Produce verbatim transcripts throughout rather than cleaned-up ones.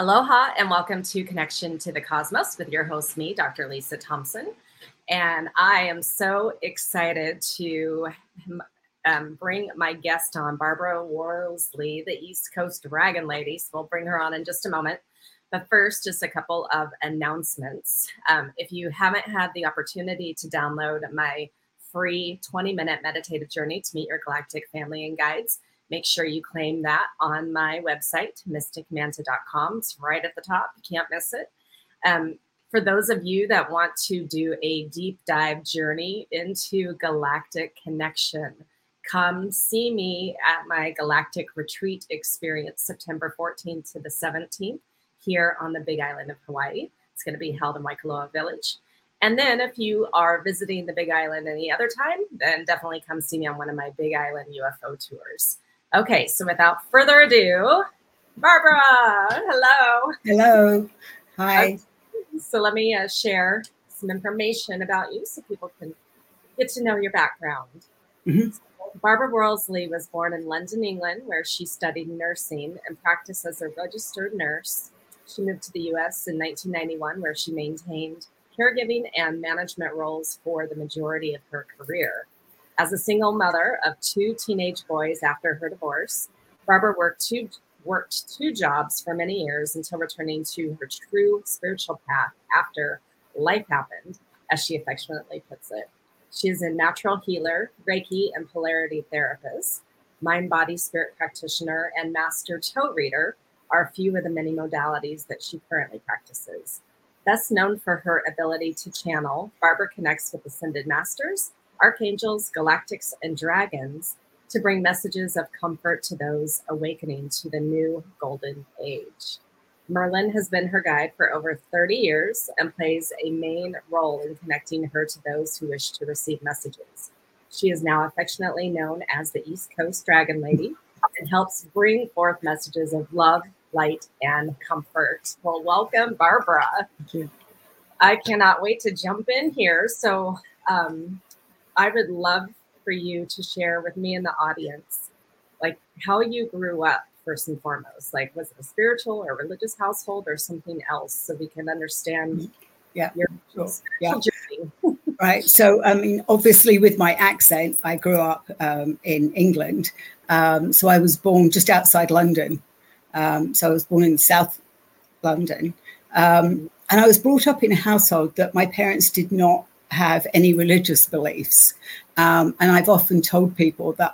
Aloha and welcome to Connection to the Cosmos with your host, me, Doctor Lisa Thompson. And I am so excited to um, bring my guest on, Barbara Worsley, the East Coast Dragon Lady. So we'll bring her on in just a moment. But first, just a couple of announcements. Um, if you haven't had the opportunity to download my free twenty minute meditative journey to meet your galactic family and guides, make sure you claim that on my website, mystic manta dot com. It's right at the top. You can't miss it. Um, for those of you that want to do a deep dive journey into galactic connection, come see me at my galactic retreat experience, September fourteenth to the seventeenth, here on the Big Island of Hawaii. It's going to be held in Waikoloa Village. And then if you are visiting the Big Island any other time, then definitely come see me on one of my Big Island U F O tours. Okay, so without further ado, Barbara, hello. Hello. Hi. Okay, so let me uh, share some information about you so people can get to know your background. Mm-hmm. So Barbara Worsley was born in London, England, where she studied nursing and practiced as a registered nurse. She moved to the U S in nineteen ninety-one, where she maintained caregiving and management roles for the majority of her career. As a single mother of two teenage boys after her divorce, Barbara worked two, worked two jobs for many years until returning to her true spiritual path after life happened, as she affectionately puts it. She is a natural healer, Reiki and polarity therapist, mind-body spirit practitioner, and master toe reader are few of the many modalities that she currently practices. Best known for her ability to channel, Barbara connects with Ascended Masters, Archangels, Galactics, and Dragons to bring messages of comfort to those awakening to the New Golden Age. Merlin has been her guide for over thirty years and plays a main role in connecting her to those who wish to receive messages. She is now affectionately known as the East Coast Dragon Lady and helps bring forth messages of love, light, and comfort. Well, welcome, Barbara. Thank you. I cannot wait to jump in here. So um, I would love for you to share with me and the audience, like how you grew up first and foremost. Like, was it a spiritual or religious household or something else, so we can understand yeah. your sure. spiritual yeah. journey? Right. So, I mean, obviously with my accent, I grew up um, in England. Um, so I was born just outside London. Um, so I was born in South London, um, and I was brought up in a household that my parents did not have any religious beliefs. Um, and I've often told people that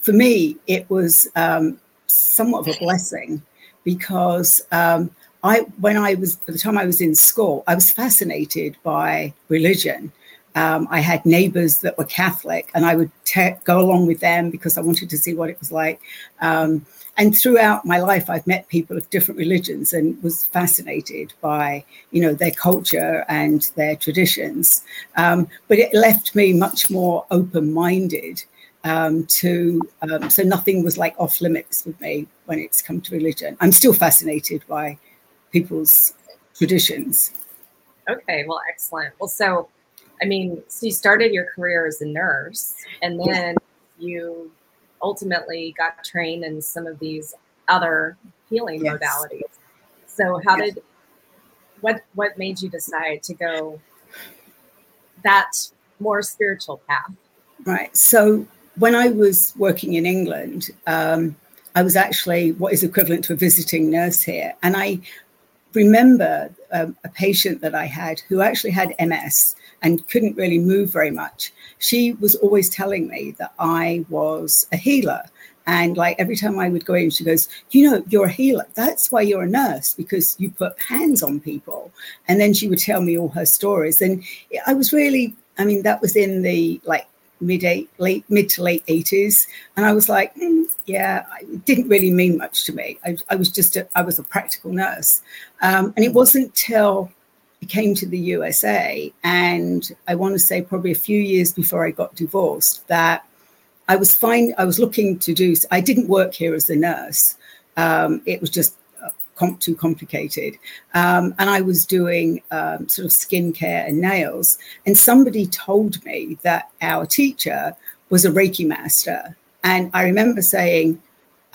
for me, it was um, somewhat of a blessing because um, I, when I was, by the time I was in school, I was fascinated by religion. Um, I had neighbors that were Catholic, and I would te- go along with them because I wanted to see what it was like. Um, And throughout my life, I've met people of different religions and was fascinated by, you know, their culture and their traditions. Um, but it left me much more open-minded um, to, um, so nothing was like off limits with me when it's come to religion. I'm still fascinated by people's traditions. Okay, well, excellent. Well, so, I mean, so you started your career as a nurse, and then you ultimately got trained in some of these other healing yes. modalities. So how yes. did, what what made you decide to go that more spiritual path? Right. So when I was working in England, um, I was actually what is equivalent to a visiting nurse here. And I remember um, a patient that I had who actually had M S and couldn't really move very much. She was always telling me that I was a healer. And like every time I would go in, she goes, you know, you're a healer. That's why you're a nurse, because you put hands on people. And then she would tell me all her stories. And I was really, I mean, that was in the like mid eight, late mid to late eighties. And I was like, mm, yeah, it didn't really mean much to me. I, I was just, a, I was a practical nurse. Um, and it wasn't till came to the U S A, and I want to say probably a few years before I got divorced, that I was fine. I was looking to do, I didn't work here as a nurse. Um, it was just comp- too complicated. Um, and I was doing um, sort of skincare and nails. And somebody told me that our teacher was a Reiki master. And I remember saying,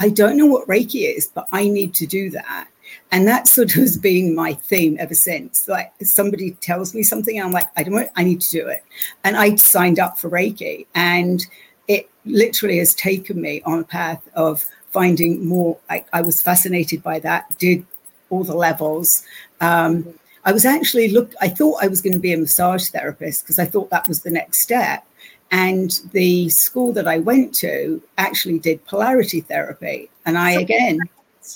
I don't know what Reiki is, but I need to do that. And that sort of has been my theme ever since. Like, somebody tells me something, I'm like, I don't know, I need to do it. And I signed up for Reiki, and it literally has taken me on a path of finding more. I, I was fascinated by that, did all the levels. Um, I was actually looked, I thought I was going to be a massage therapist because I thought that was the next step. And the school that I went to actually did polarity therapy. And I, so again...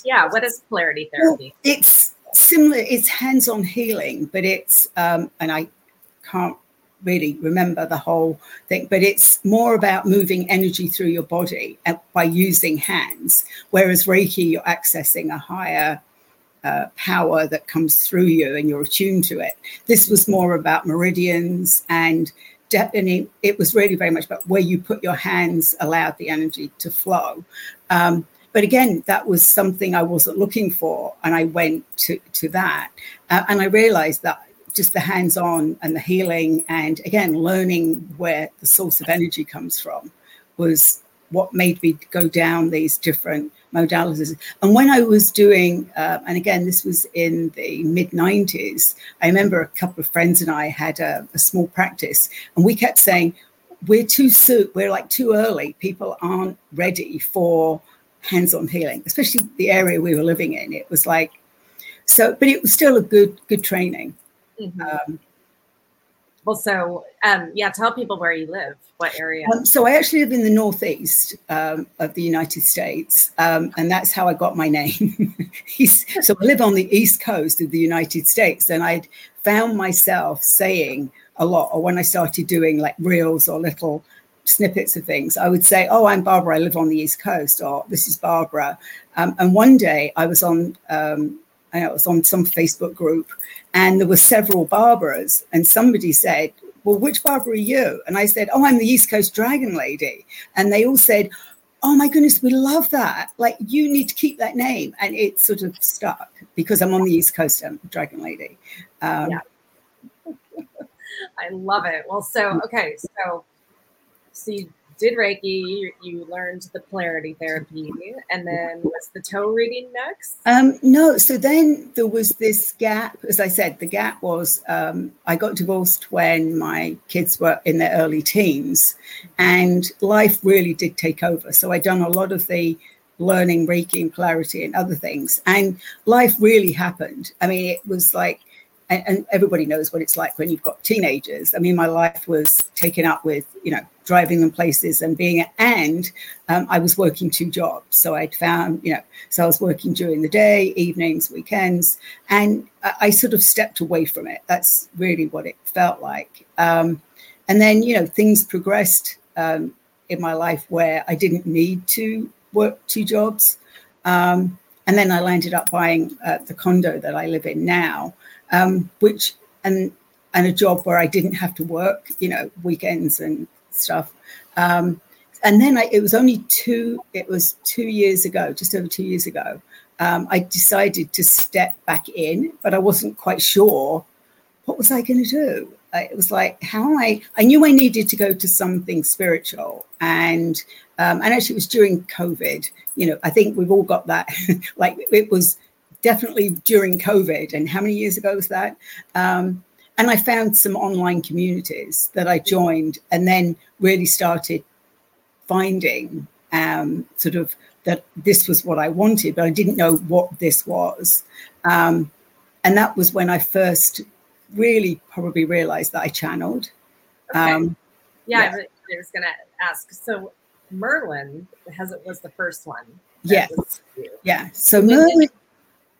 Yeah, what is polarity therapy? Well, it's similar. It's hands-on healing, but it's... Um, and I can't really remember the whole thing, but it's more about moving energy through your body by using hands. Whereas Reiki, you're accessing a higher... Uh, power that comes through you, and you're attuned to it. This was more about meridians, and definitely it was really very much about where you put your hands allowed the energy to flow. Um, but again, that was something I wasn't looking for, and I went to, to that. Uh, and I realized that just the hands-on and the healing, and again, learning where the source of energy comes from, was what made me go down these different modalities. And when I was doing, uh, and again, this was in the mid nineties, I remember a couple of friends and I had a, a small practice, and we kept saying, we're too soon, we're like too early, people aren't ready for hands-on healing, especially the area we were living in. It was like, so, but it was still a good, good training. Mm-hmm. Um, Well, so, um, yeah, tell people where you live, what area. Um, so I actually live in the northeast um, of the United States, um, and that's how I got my name. So I live on the East Coast of the United States, and I'd found myself saying a lot, or when I started doing like reels or little snippets of things, I would say, oh, I'm Barbara, I live on the East Coast, or this is Barbara. Um, and one day I was on... Um, I was on some Facebook group, and there were several Barbaras, and somebody said, well, which Barbara are you? And I said, oh, I'm the East Coast Dragon Lady. And they all said, oh my goodness, we love that. Like, you need to keep that name. And it sort of stuck because I'm on the East Coast um, Dragon Lady. Um, yeah. I love it. Well, so, okay. So, so you did Reiki, you, you learned the polarity therapy, and then was the toe reading next? Um, no, so then there was this gap. As I said, the gap was um, I got divorced when my kids were in their early teens, and life really did take over. So I'd done a lot of the learning Reiki and polarity and other things, and life really happened. I mean, it was like, and, and everybody knows what it's like when you've got teenagers. I mean, my life was taken up with, you know, driving them places and being, and um, I was working two jobs. So I'd found, you know, so I was working during the day, evenings, weekends, and I, I sort of stepped away from it. That's really what it felt like. Um, and then, you know, things progressed um, in my life where I didn't need to work two jobs. Um, and then I landed up buying uh, the condo that I live in now. Um, which and and a job where I didn't have to work, you know, weekends and stuff. Um, and then I, it was only two, it was two years ago, just over two years ago, um, I decided to step back in, but I wasn't quite sure what was I going to do. Uh, it was like, how I, I knew I needed to go to something spiritual. And, um, and actually it was during COVID, you know, I think we've all got that, like it was, definitely during COVID, and how many years ago was that? Um, and I found some online communities that I joined, and then really started finding um, sort of that this was what I wanted, but I didn't know what this was. Um, and that was when I first really probably realized that I channeled. Okay. Um, yeah, yeah, I was going to ask. So Merlin has it was the first one. Yes. Yeah. yeah. So Merlin...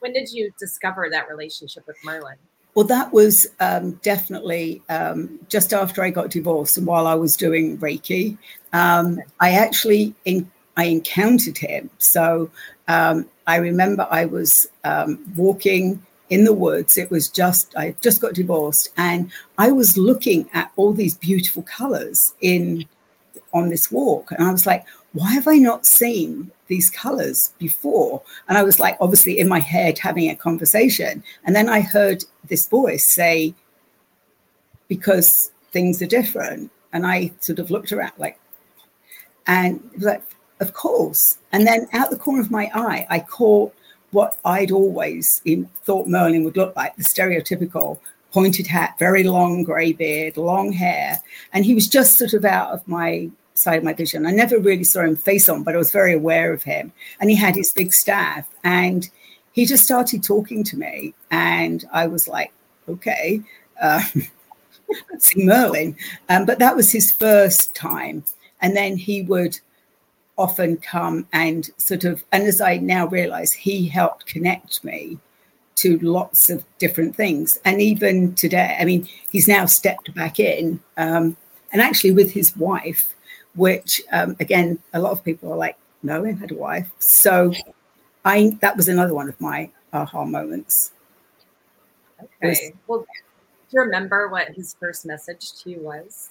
When did you discover that relationship with Merlin? Well, that was um, definitely um, just after I got divorced and while I was doing Reiki. Um, okay. I actually in, I encountered him. So um, I remember I was um, walking in the woods. It was just, I just got divorced, and I was looking at all these beautiful colors in on this walk. And I was like, why have I not seen these colors before? And I was like, obviously in my head having a conversation. And then I heard this voice say, because things are different. And I sort of looked around like, and like, of course. And then out the corner of my eye, I caught what I'd always thought Merlin would look like, the stereotypical pointed hat, very long gray beard, long hair. And he was just sort of out of my side of my vision. I never really saw him face on, but I was very aware of him. And he had his big staff, and he just started talking to me. And I was like, okay, uh, let's see Merlin. Um, but that was his first time. And then he would often come and sort of, and as I now realize, he helped connect me to lots of different things. And even today, I mean, he's now stepped back in, um, and actually with his wife, which um, again, a lot of people are like, Merlin had a wife. So I, that was another one of my aha moments. Okay. Well, do you remember what his first message to you was?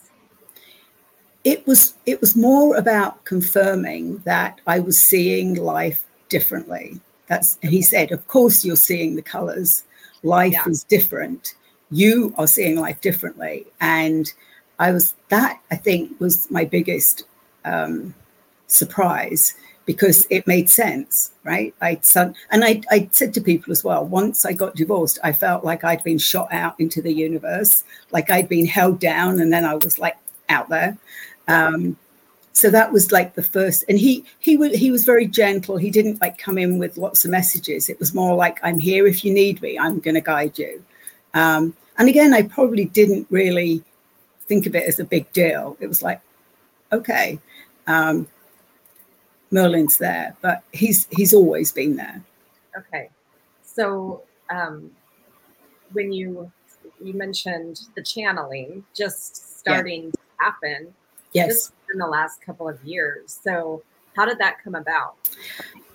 It was, it was more about confirming that I was seeing life differently. That's, he said, of course, you're seeing the colors. Life yeah. is different. You are seeing life differently. And I was, that I think was my biggest um, surprise, because it made sense, right? I'd son, and I, I said to people as well, once I got divorced, I felt like I'd been shot out into the universe, like I'd been held down. And then I was like out there. Um, So that was like the first, and he he was he was very gentle. He didn't like come in with lots of messages. It was more like, I'm here if you need me. I'm going to guide you. Um, and again, I probably didn't really think of it as a big deal. It was like, okay, um, Merlin's there, but he's he's always been there. Okay, so um, when you you mentioned the channeling just starting yeah. to happen. Yes. Just in the last couple of years. So how did that come about?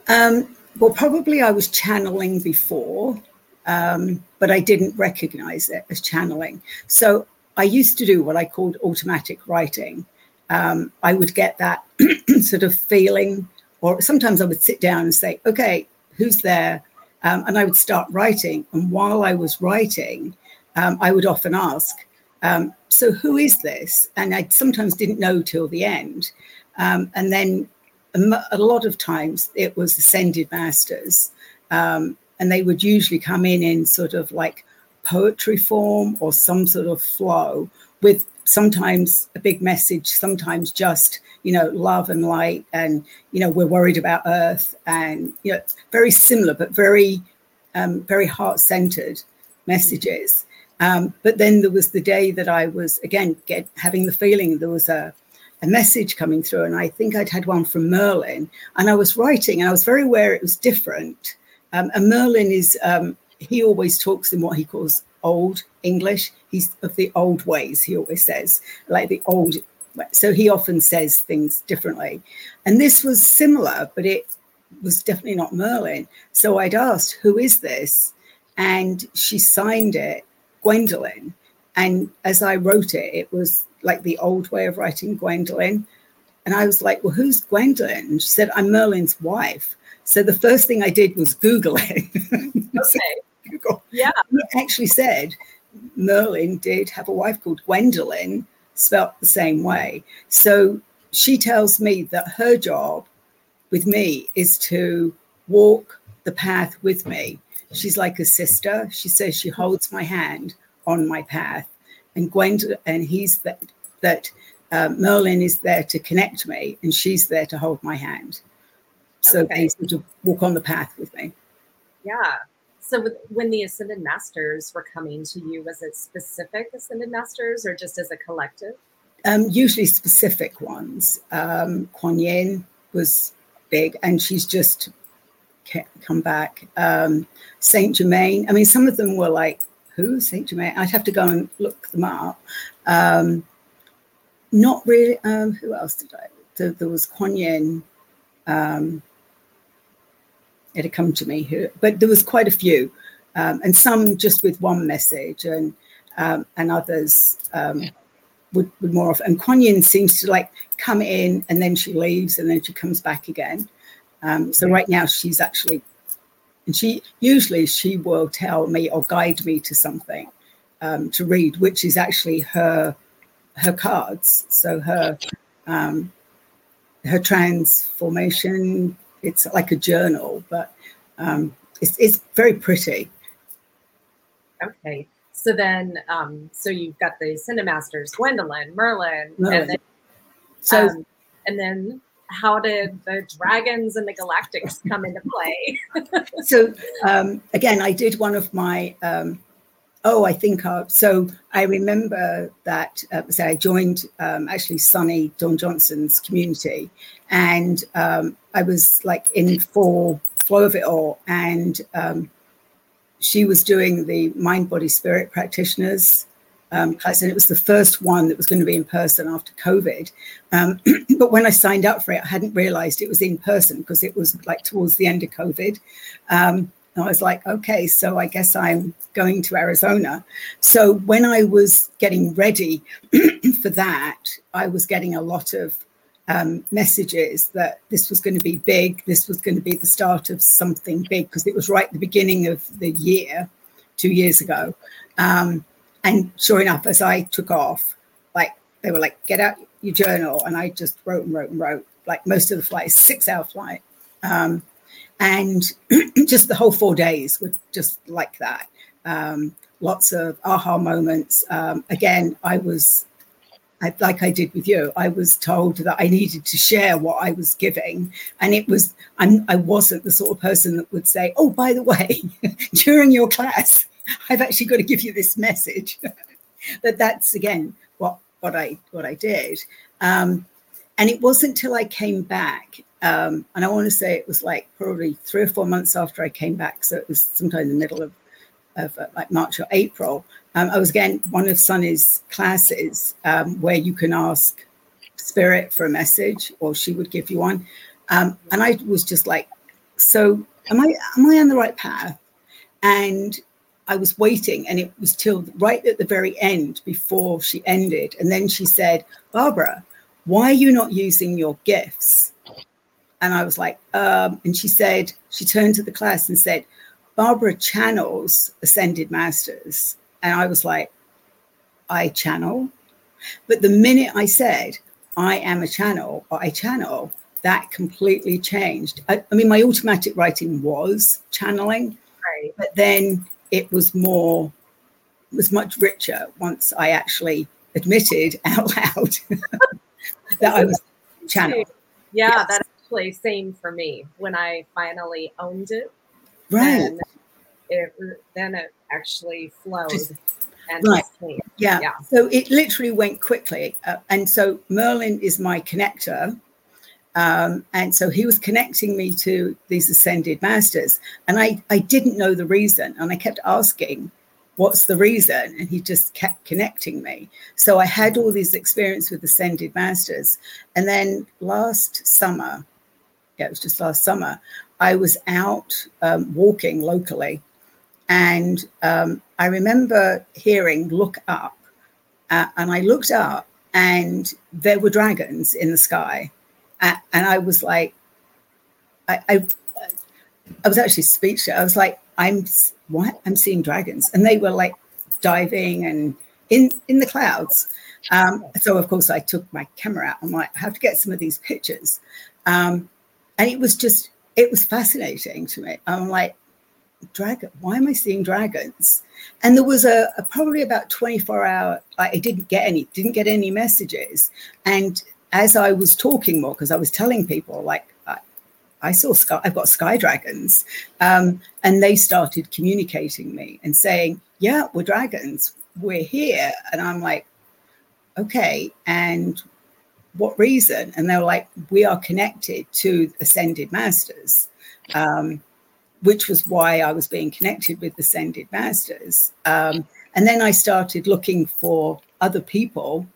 Um, well, probably I was channeling before, um, but I didn't recognize it as channeling. So I used to do what I called automatic writing. Um, I would get that sort of feeling, or sometimes I would sit down and say, okay, who's there? Um, and I would start writing. And while I was writing, um, I would often ask, Um, so who is this? And I sometimes didn't know till the end. Um, and then a, a lot of times it was Ascended Masters. Um, and they would usually come in in sort of like poetry form or some sort of flow with sometimes a big message, sometimes just, you know, love and light. And, you know, we're worried about Earth, and, you know, very similar, but very, um, very heart-centered messages. Um, but then there was the day that I was, again, get, having the feeling there was a, a message coming through. And I think I'd had one from Merlin. And I was writing, and I was very aware it was different. Um, and Merlin is, um, he always talks in what he calls old English. He's of the old ways, he always says, like the old. So he often says things differently. And this was similar, but it was definitely not Merlin. So I'd asked, who is this? And she signed it Gwendolyn. And as I wrote it, it was like the old way of writing Gwendolyn. And I was like, well, who's Gwendolyn? And she said, I'm Merlin's wife. So the first thing I did was Google it. Okay. Google. Yeah. And it actually said Merlin did have a wife called Gwendolyn, spelt the same way. So she tells me that her job with me is to walk the path with me. She's like a sister. She says she holds my hand on my path. And Gwendolyn, and he's that, that uh, Merlin is there to connect me, and she's there to hold my hand. So okay. They sort of walk on the path with me. Yeah. So with, when the Ascended Masters were coming to you, was it specific Ascended Masters or just as a collective? Um, usually specific ones. Um, Kuan Yin was big, and she's just come back. Um, Saint Germain. I mean, some of them were like, who? Saint Germain? I'd have to go and look them up. Um, not really. Um, who else did I? There, there was Kuan Yin. Um, it had come to me. Who, but there was quite a few. Um, and some just with one message, and um, and others um, would, would more often. And Kuan Yin seems to like come in, and then she leaves, and then she comes back again. Um, so right now she's actually, and she usually she will tell me or guide me to something um, to read, which is actually her her cards. So her um, her transformation. It's like a journal, but um, it's, it's very pretty. Okay. So then, um, so you've got the Ascended Masters, Gwendolyn, Merlin, Merlin. and then, so, um, and then how did the dragons and the Galactics come into play? So um, again, I did one of my, um, oh, I think, I, so I remember that uh, so I joined um, actually Sunny Dawn Johnson's community, and um, I was like in full flow of it all, and um, she was doing the mind, body, spirit practitioners um, class, and it was the first one that was going to be in person after COVID. Um, but when I signed up for it, I hadn't realized it was in person because it was like towards the end of COVID. Um, and I was like, okay, so I guess I'm going to Arizona. So when I was getting ready for that, I was getting a lot of Um, messages that this was going to be big, this was going to be the start of something big, because it was right at the beginning of the year, two years ago. Um, and sure enough, as I took off, like they were like, get out your journal. And I just wrote and wrote and wrote, like most of the flight, six hour flight. Um, and just the whole four days were just like that. Um, lots of aha moments. Um, again, I was I, like I did with you, I was told that I needed to share what I was giving. And it was, I'm, I wasn't the sort of person that would say, oh, by the way, during your class, I've actually got to give you this message. But that's, again, what, what, I, what I did. Um, and it wasn't until I came back, um, and I want to say it was like probably three or four months after I came back, so it was sometime in the middle of, of uh, like March or April, Um, I was again one of Sunny's classes um, where you can ask Spirit for a message, or she would give you one. Um, and I was just like, "So, am I am I on the right path?" And I was waiting, and it was till right at the very end before she ended, and then she said, "Barbara, why are you not using your gifts?" And I was like, um, and she said, she turned to the class and said, "Barbara channels Ascended Masters." And I was like, I channel. But the minute I said, I am a channel, or I channel, that completely changed. I, I mean, my automatic writing was channeling, right, but then it was more, it was much richer once I actually admitted out loud that I was channeling. Yeah, yes. That's actually same for me when I finally owned it. Right. It, then it actually flowed. Just, and right. Yeah. yeah. So it literally went quickly. Uh, and so Merlin is my connector. Um, and so he was connecting me to these Ascended Masters. And I, I didn't know the reason. And I kept asking, what's the reason? And he just kept connecting me. So I had all these experience with Ascended Masters. And then last summer, yeah, it was just last summer, I was out um, walking locally. And um, I remember hearing, look up, uh, and I looked up and there were dragons in the sky. Uh, and I was like, I, I I was actually speechless. I was like, I'm what? I'm seeing dragons. And they were like diving and in, in the clouds. Um, so, of course, I took my camera out. I'm like, I have to get some of these pictures. Um, and it was just, it was fascinating to me. I'm like, dragon, why am I seeing dragons? And there was a, a probably about twenty-four hour, I didn't get any, didn't get any messages. And as I was talking more, because I was telling people like, I, I saw sky, I've got sky dragons. Um, and they started communicating me and saying, yeah, we're dragons, we're here. And I'm like, okay, and what reason? And they were like, we are connected to Ascended Masters. Um, which was why I was being connected with Ascended Masters. Um, and then I started looking for other people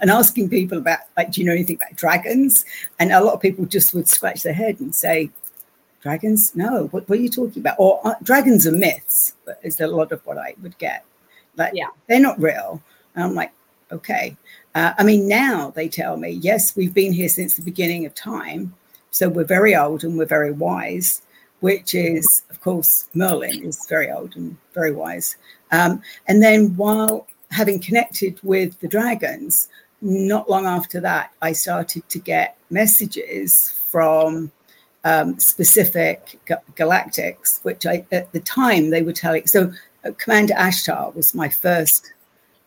and asking people about, like, do you know anything about dragons? And a lot of people just would scratch their head and say, dragons? No, what, what are you talking about? Or uh, dragons are myths, is a lot of what I would get. Like, yeah, they're not real. And I'm like, okay. Uh, I mean, now they tell me, yes, we've been here since the beginning of time. So we're very old and we're very wise, which is, of course, Merlin is very old and very wise. Um, and then while having connected with the dragons, not long after that, I started to get messages from um, specific g- galactics, which I, at the time they were telling. So uh, Commander Ashtar was my first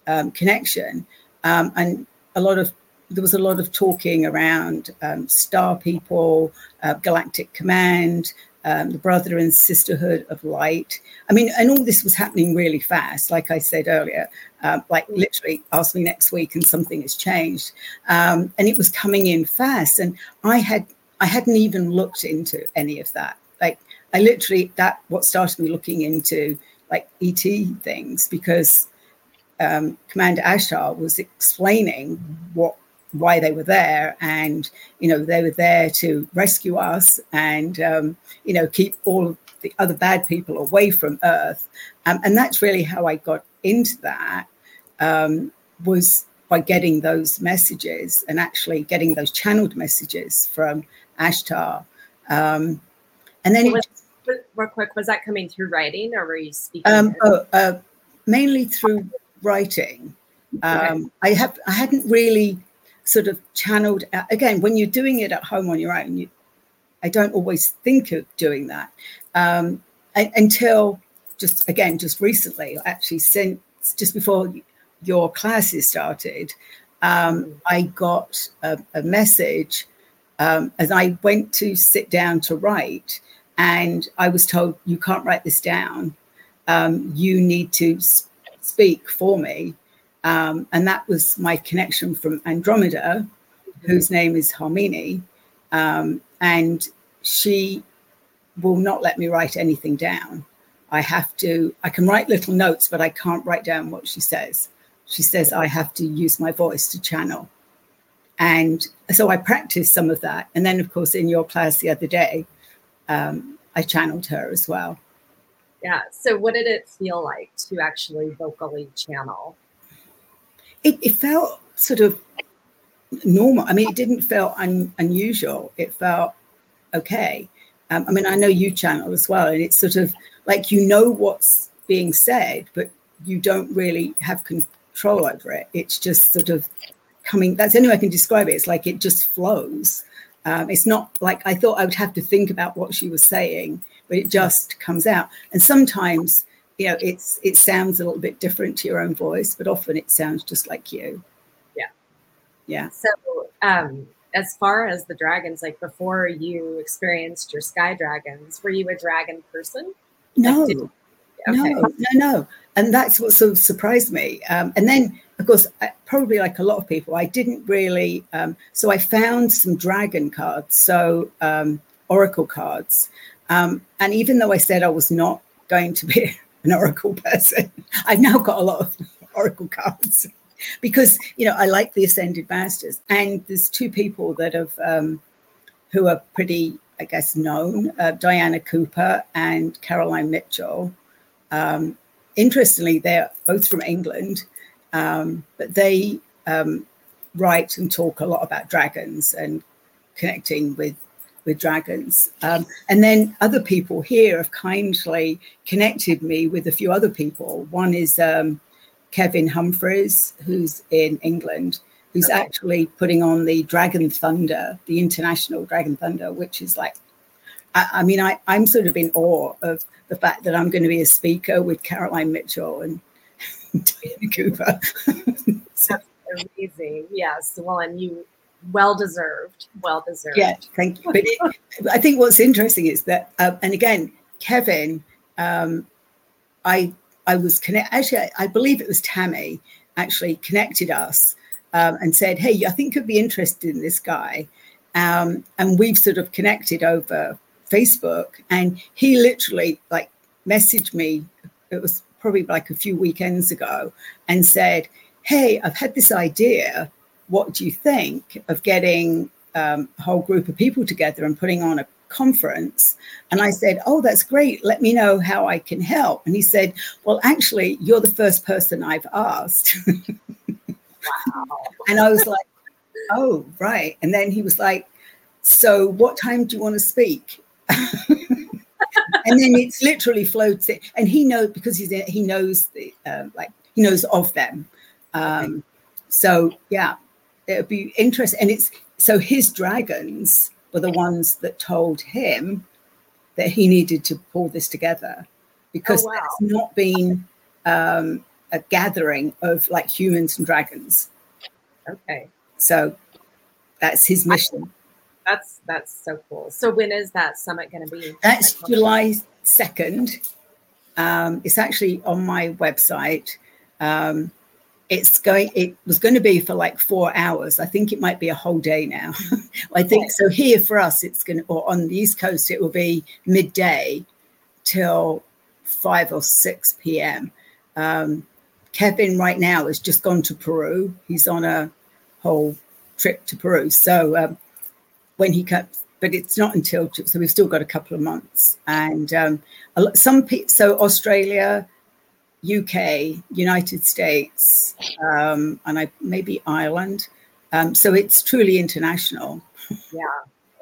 um, connection. Um, and a lot of, there was a lot of talking around um, star people, uh, galactic command, um, the brother and sisterhood of light. I mean, and all this was happening really fast. Like I said earlier, um, like literally ask me next week and something has changed. Um, and it was coming in fast. And I had, I hadn't even looked into any of that. Like I literally, that what started me looking into like E T things, because um, Commander Ashtar was explaining what, why they were there, and you know they were there to rescue us, and um, you know keep all the other bad people away from Earth, um, and that's really how I got into that, um, was by getting those messages and actually getting those channeled messages from Ashtar, um, and then was, it, real quick, was that coming through writing or were you speaking? Um, oh, uh, mainly through writing. Um, okay. I have I hadn't really. Sort of channeled out. Again, when you're doing it at home on your own, you, I don't always think of doing that um, I, until just again, just recently, actually since just before your classes started, um, I got a, a message um, as I went to sit down to write, and I was told, you can't write this down. Um, you need to sp- speak for me. Um, and that was my connection from Andromeda, mm-hmm. whose name is Harmini. Um, and she will not let me write anything down. I have to, I can write little notes, but I can't write down what she says. She says I have to use my voice to channel. And so I practiced some of that. And then, of course, in your class the other day, um, I channeled her as well. Yeah. So what did it feel like to actually vocally channel? It, it felt sort of normal. I mean, it didn't feel un, unusual. It felt okay. Um, I mean, I know you channel as well, and it's sort of like you know what's being said, but you don't really have control over it. It's just sort of coming. That's the only way I can describe it. It's like it just flows. Um, it's not like I thought I would have to think about what she was saying, but it just comes out. And sometimes, you know, it's it sounds a little bit different to your own voice, but often it sounds just like you. Yeah. Yeah. So um, as far as the dragons, like before you experienced your sky dragons, were you a dragon person? No, like, did you... okay. no, no, no. And that's what sort of surprised me. Um, and then, of course, I, probably like a lot of people, I didn't really. Um, so I found some dragon cards, so um, oracle cards. Um, and even though I said I was not going to be an oracle person, I've now got a lot of oracle cards because, you know, I like the Ascended Masters, and there's two people that have um, who are pretty, I guess, known, uh, Diana Cooper and Caroline Mitchell. Um, interestingly, they're both from England, um, but they um, write and talk a lot about dragons and connecting with with dragons, um, and then other people here have kindly connected me with a few other people. One is um, Kevin Humphreys, who's in England, who's okay. actually putting on the Dragon Thunder, the international Dragon Thunder, which is like, I, I mean, I, I'm sort of in awe of the fact that I'm going to be a speaker with Caroline Mitchell and Diana Cooper. So. That's amazing. Yes, well, and you. Well deserved, well deserved. Yeah, thank you. But it, I think what's interesting is that, uh, and again, Kevin, um, I I was connect. Actually, I, I believe it was Tammy actually connected us um, and said, "Hey, I think you'd be interested in this guy," um, and we've sort of connected over Facebook. And he literally like messaged me. It was probably like a few weekends ago, and said, "Hey, I've had this idea. What do you think of getting um, a whole group of people together and putting on a conference?" And I said, "Oh, that's great. Let me know how I can help." And he said, "Well, actually, you're the first person I've asked." Wow. And I was like, "Oh, right." And then he was like, "So what time do you want to speak?" And then it's literally flowed. To, and he knows because he's in, he knows the uh, like he knows of them. Um, so, yeah. it would be interesting. And it's so his dragons were the ones that told him that he needed to pull this together, because oh, wow. there's not been um, a gathering of like humans and dragons. Okay. So that's his mission. I, that's that's so cool. So when is that summit going to be? That's July second. Um, it's actually on my website. Um, it's going. It was going to be for like four hours. I think it might be a whole day now. I think okay. so. Here for us, it's going to, or on the East Coast, it will be midday till five or six p.m. Um, Kevin right now has just gone to Peru. He's on a whole trip to Peru. So um, when he comes, but it's not until, so we've still got a couple of months. And um, some people, so Australia, U K, United States, um, and I maybe Ireland. Um, so it's truly international. Yeah,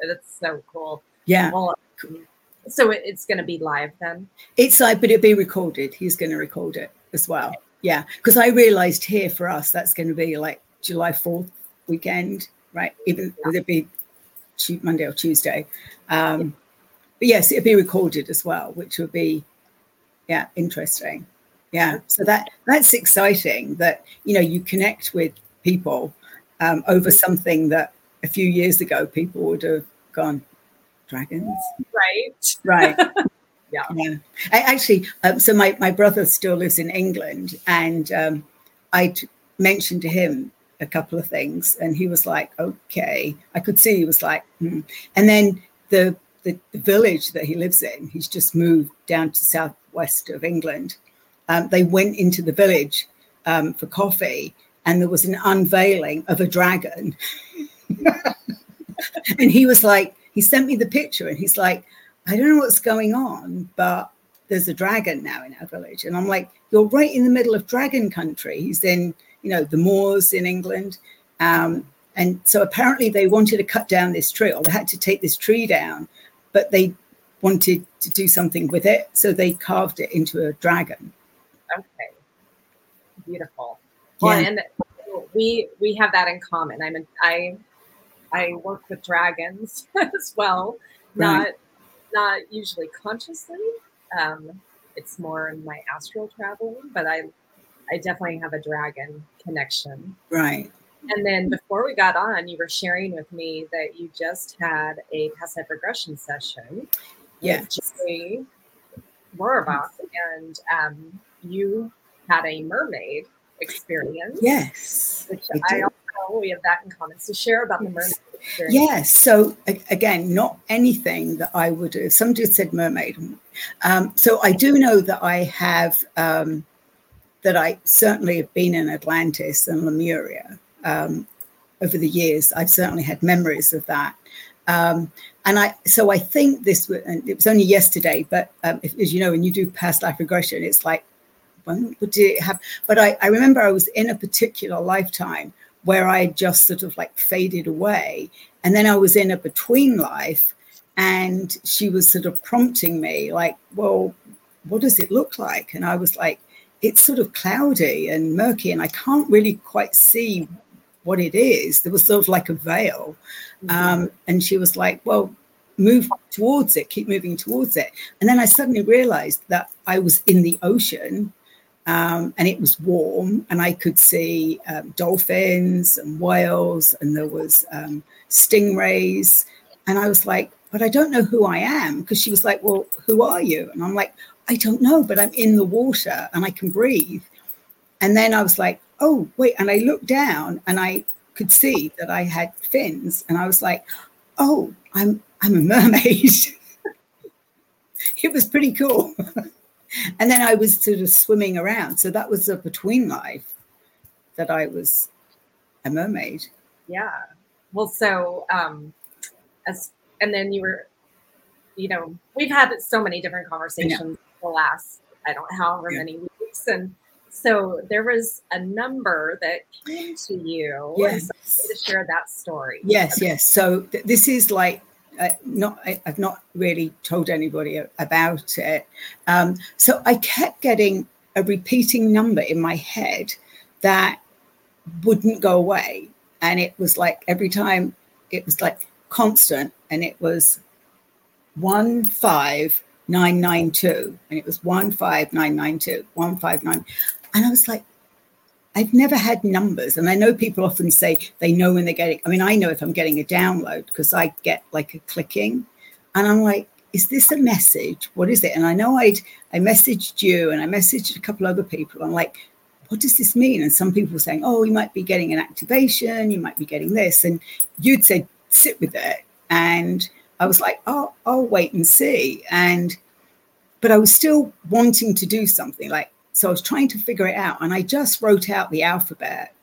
that's so cool. Yeah. Well, so it's going to be live then? It's live, but it'll be recorded. He's going to record it as well. Okay. Yeah, because I realized here for us, that's going to be like July fourth weekend, right? Even yeah. it'll be Monday or Tuesday. Um, but yes, it'll be recorded as well, which will be, yeah, interesting. Yeah, so that that's exciting that, you know, you connect with people um, over something that a few years ago people would have gone, dragons? Right. Right. yeah. yeah. I actually, um, so my, my brother still lives in England, and um, I t- mentioned to him a couple of things, and he was like, okay. I could see he was like, hmm. And then the, the, the village that he lives in, he's just moved down to southwest of England. Um, they went into the village um, for coffee, and there was an unveiling of a dragon. And he was like, he sent me the picture, and he's like, I don't know what's going on, but there's a dragon now in our village. And I'm like, you're right in the middle of dragon country. He's in, you know, the moors in England. Um, and so apparently they wanted to cut down this tree, or they had to take this tree down, but they wanted to do something with it. So they carved it into a dragon. Okay, beautiful. Well, yeah. And we we have that in common. I'm a, I I work with dragons as well. Right. Not not usually consciously. Um, it's more in my astral traveling, but I I definitely have a dragon connection. Right. And then before we got on, you were sharing with me that you just had a past life regression session. Yeah. Warabach, and um, you had a mermaid experience. Yes. Which I, I also know we have that in common. So share about the mermaid experience. Yes. So again, not anything that I would do. If somebody had said mermaid. Um, so I do know that I have, um, that I certainly have been in Atlantis and Lemuria um, over the years. I've certainly had memories of that. Um, and I, so I think this was, and it was only yesterday, but um, if, as you know, when you do past life regression, it's like, when did it happen? But I, I remember I was in a particular lifetime where I just sort of like faded away. And then I was in a between life, and she was sort of prompting me like, well, what does it look like? And I was like, it's sort of cloudy and murky, and I can't really quite see what it is. There was sort of like a veil. Um, and she was like, well, move towards it, keep moving towards it. And then I suddenly realized that I was in the ocean, um, and it was warm, and I could see um, dolphins and whales, and there was um, stingrays. And I was like, but I don't know who I am, because she was like, well, who are you? And I'm like, I don't know, but I'm in the water and I can breathe. And then I was like, oh, wait. And I looked down and I could see that I had fins. And I was like, oh, I'm I'm a mermaid. It was pretty cool. And then I was sort of swimming around. So that was a between life that I was a mermaid. Yeah. Well, so, um, as and then you were, you know, we've had so many different conversations the last, I don't know, however yeah. many weeks. And so there was a number that came to you. Yes. So to share that story. Yes, yes. So th- this is like, uh, not. I, I've not really told anybody about it. Um, so I kept getting a repeating number in my head that wouldn't go away. And it was like every time, it was like constant, and it was one five nine nine two, and it was one five nine nine two, one five nine. And I was like, I've never had numbers. And I know people often say they know when they're getting, I mean, I know if I'm getting a download because I get like a clicking, and I'm like, is this a message? What is it? And I know I'd, I messaged you and I messaged a couple other people. I'm like, what does this mean? And some people were saying, oh, you might be getting an activation. You might be getting this. And you'd said, sit with it. And I was like, oh, I'll wait and see. And, but I was still wanting to do something like, so I was trying to figure it out. And I just wrote out the alphabet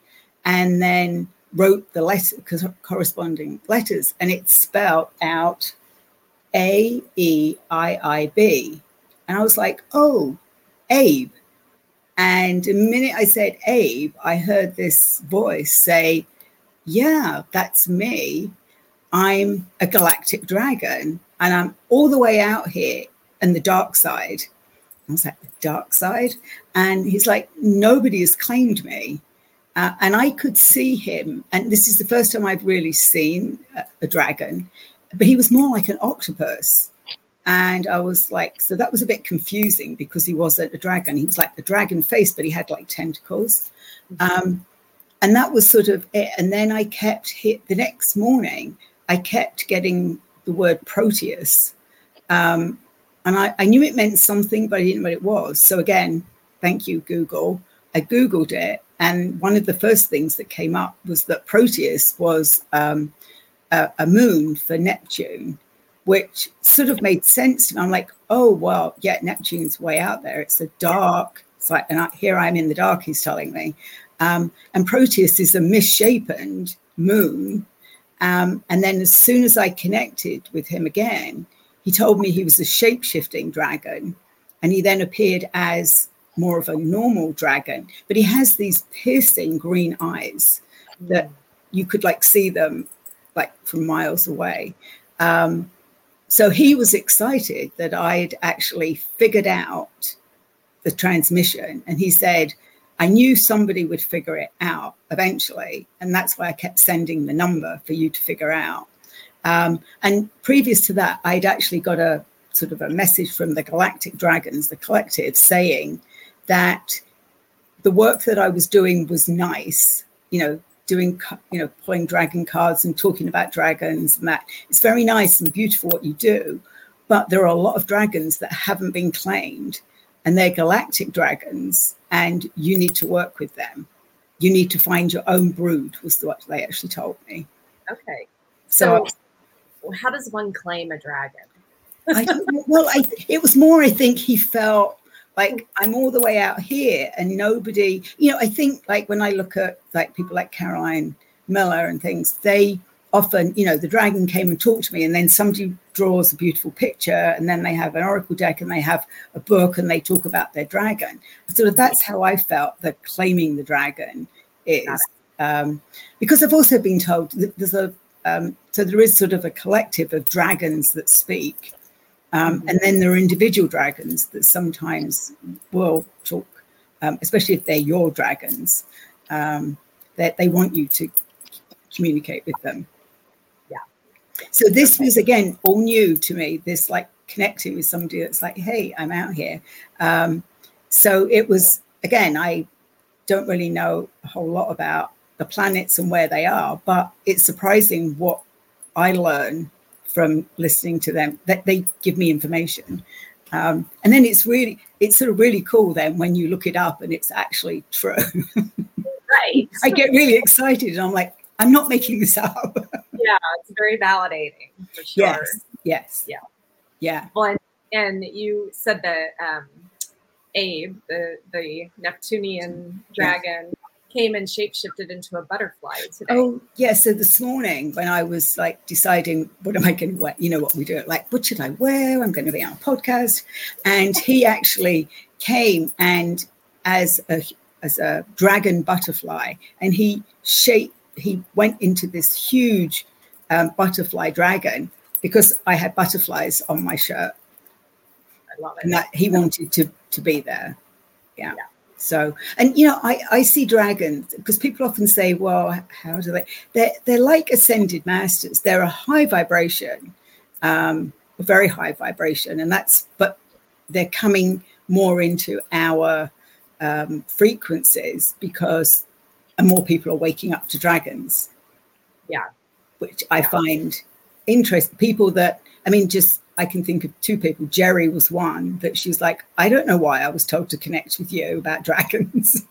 and then wrote the letter, corresponding letters. And it spelled out A E I I B. And I was like, oh, Abe. And the minute I said Abe, I heard this voice say, yeah, that's me. I'm a galactic dragon, and I'm all the way out here in the dark side. I was like, the dark side? And he's like, nobody has claimed me. Uh, and I could see him. And this is the first time I've really seen a, a dragon. But he was more like an octopus. And I was like, so that was a bit confusing because he wasn't a dragon. He was like the dragon face, but he had like tentacles. Mm-hmm. Um, and that was sort of it. And then I kept hit the next morning. I kept getting the word Proteus. Um, and I, I knew it meant something, but I didn't know what it was. So again, thank you, Google. I Googled it. And one of the first things that came up was that Proteus was um, a, a moon for Neptune, which sort of made sense to me. I'm like, oh, well, yeah, Neptune's way out there. It's a dark, it's like, and I, here I'm in the dark, he's telling me. Um, and Proteus is a misshapen moon. Um, and then as soon as I connected with him again, he told me he was a shape-shifting dragon. And he then appeared as more of a normal dragon. But he has these piercing green eyes that you could like see them like from miles away. Um, so he was excited that I'd actually figured out the transmission. And he said, I knew somebody would figure it out eventually. And that's why I kept sending the number for you to figure out. Um, and previous to that, I'd actually got a sort of a message from the Galactic Dragons, the collective, saying that the work that I was doing was nice, you know, doing, you know, pulling dragon cards and talking about dragons and that. It's very nice and beautiful what you do, but there are a lot of dragons that haven't been claimed, and they're galactic dragons, and you need to work with them. You need to find your own brood, was what they actually told me. Okay. So, so how does one claim a dragon? I don't, well, I, it was more, I think he felt like, I'm all the way out here and nobody, you know, I think like when I look at like people like Caroline Miller and things, they often, you know, the dragon came and talked to me, and then somebody draws a beautiful picture, and then they have an oracle deck and they have a book and they talk about their dragon. So that's how I felt that claiming the dragon is, um, because I've also been told that there's a, um, so there is sort of a collective of dragons that speak. Um, and then there are individual dragons that sometimes will talk, um, especially if they're your dragons, um, that they want you to communicate with them. Yeah. So this was, again, all new to me, this like connecting with somebody that's like, hey, I'm out here. Um, so it was, again, I don't really know a whole lot about the planets and where they are, but it's surprising what I learn from listening to them, that they give me information. Um, and then it's really, it's sort of really cool then when you look it up and it's actually true. Right. I get really excited and I'm like, I'm not making this up. Yeah, it's very validating for sure. Yes, yes. Yeah. Yeah. Well, and, and you said that um, Abe, the, the Neptunian dragon, yes, came and shape-shifted into a butterfly today. Oh, yeah. So this morning when I was like deciding what am I going to wear, you know what we do, like what should I wear? I'm going to be on a podcast. And he actually came and as a as a dragon butterfly, and he shaped, he went into this huge um, butterfly dragon because I had butterflies on my shirt. I love it. And that he wanted to, to be there. Yeah. Yeah. So, and you know, I, I see dragons, because people often say, well, how do they? They're, they're like ascended masters. They're a high vibration, um, a very high vibration. And that's, but they're coming more into our um, frequencies because more people are waking up to dragons. Yeah. Which I find interesting. People that, I mean, just, I can think of two people. Jerry was one that she was like, I don't know why I was told to connect with you about dragons.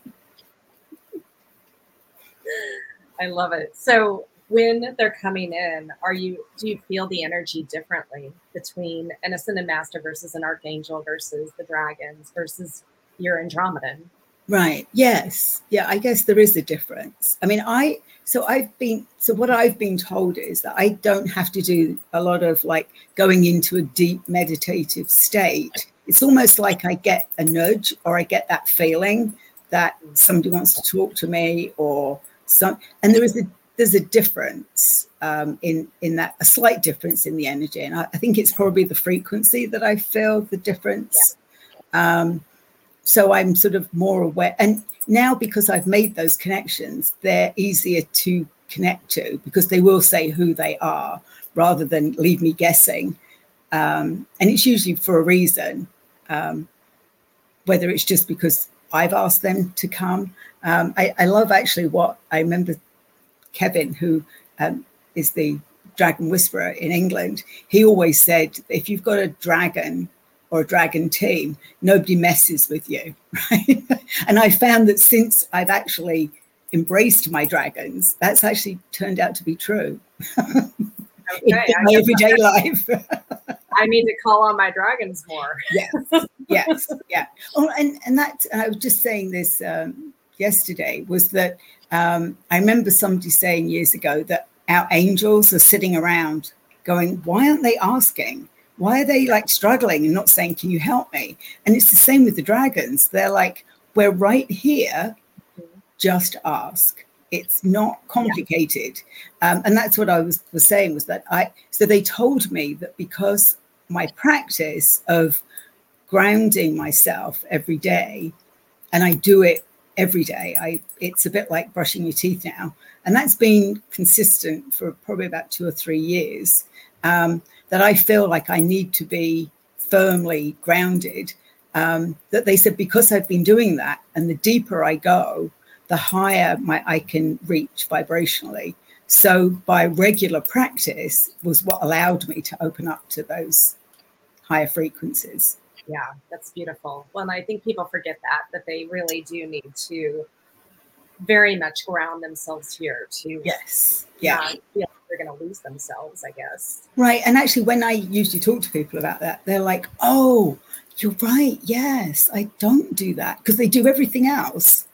I love it. So when they're coming in, are you, do you feel the energy differently between an Ascended Master versus an Archangel versus the dragons versus your Andromedan? Right. Yes. Yeah. I guess there is a difference. I mean, I, so I've been, so what I've been told is that I don't have to do a lot of like going into a deep meditative state. It's almost like I get a nudge or I get that feeling that somebody wants to talk to me or some, and there is a, there's a difference um, in, in that, a slight difference in the energy. And I, I think it's probably the frequency that I feel the difference. Yeah. Um, So I'm sort of more aware. And now because I've made those connections, they're easier to connect to because they will say who they are rather than leave me guessing. Um, and it's usually for a reason, um, whether it's just because I've asked them to come. Um, I, I love actually what I remember Kevin, who um, is the dragon whisperer in England. He always said, if you've got a dragon or a dragon team, nobody messes with you, right? And I found that since I've actually embraced my dragons, that's actually turned out to be true. Okay, in my I everyday life. I need to call on my dragons more. Yes, yes, yeah. Oh, and, and that, and I was just saying this um, yesterday, was that um, I remember somebody saying years ago that our angels are sitting around going, why aren't they asking? Why are they like struggling and not saying, can you help me? And it's the same with the dragons. They're like, we're right here. Just ask. It's not complicated. Yeah. Um, and that's what I was, was saying was that I, so they told me that because my practice of grounding myself every day, and I do it every day, I, it's a bit like brushing your teeth now. And that's been consistent for probably about two or three years. Um, that I feel like I need to be firmly grounded, um, that they said, because I've been doing that, and the deeper I go, the higher my I can reach vibrationally. So by regular practice was what allowed me to open up to those higher frequencies. Yeah, that's beautiful. Well, and I think people forget that, that they really do need to very much ground themselves here to yes yeah, yeah they're going to lose themselves, I guess, right? And actually when I usually talk to people about that, they're like, oh, you're right, yes, I don't do that, because they do everything else,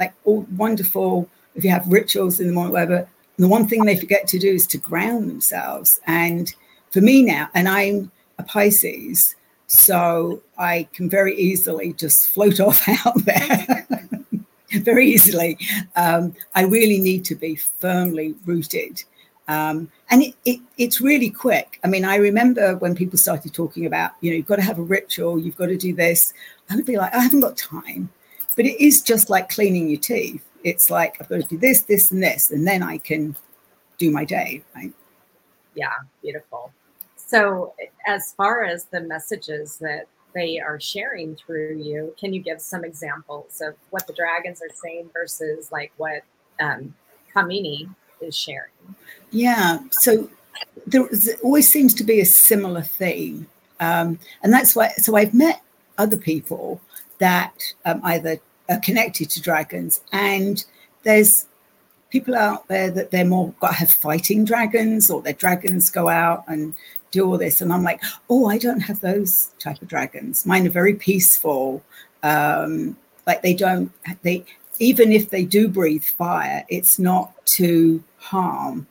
like all wonderful, if you have rituals in the morning, whatever, the one thing they forget to do is to ground themselves. And for me now, and I'm a Pisces, so I can very easily just float off out there very easily. Um, I really need to be firmly rooted. Um, and it, it, it's really quick. I mean, I remember when people started talking about, you know, you've got to have a ritual, you've got to do this. I would be like, I haven't got time. But it is just like cleaning your teeth. It's like, I've got to do this, this, and this, and then I can do my day. Right? Yeah, beautiful. So as far as the messages that they are sharing through you, can you give some examples of what the dragons are saying versus like what um, Harmini is sharing? Yeah, so there always seems to be a similar theme. Um, and that's why, so I've met other people that um, either are connected to dragons, and there's people out there that they're more got to have fighting dragons, or their dragons go out and do all this, and I'm like, oh, I don't have those type of dragons. Mine are very peaceful. Um, like they don't, they even if they do breathe fire, it's not to harm.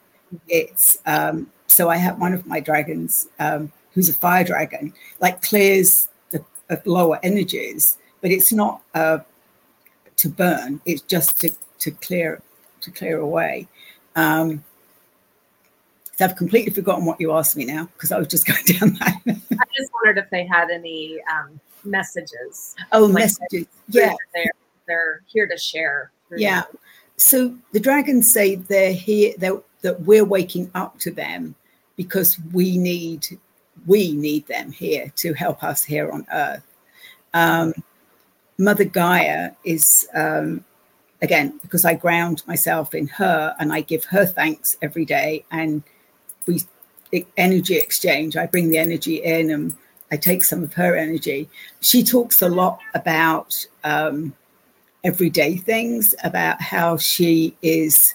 It's um, so I have one of my dragons, um, who's a fire dragon, like clears the, the lower energies, but it's not uh, to burn. It's just to to clear to clear away. Um, I've completely forgotten what you asked me now, because I was just going down that. I just wondered if they had any um, messages. Oh, like messages. Yeah. That they're, they're here to share. Yeah. You. So the dragons say they're here, they're, that we're waking up to them because we need we need them here to help us here on Earth. Um, Mother Gaia is, um, again, because I ground myself in her and I give her thanks every day, and we energy exchange. I bring the energy in and I take some of her energy. She talks a lot about um, everyday things, about how she is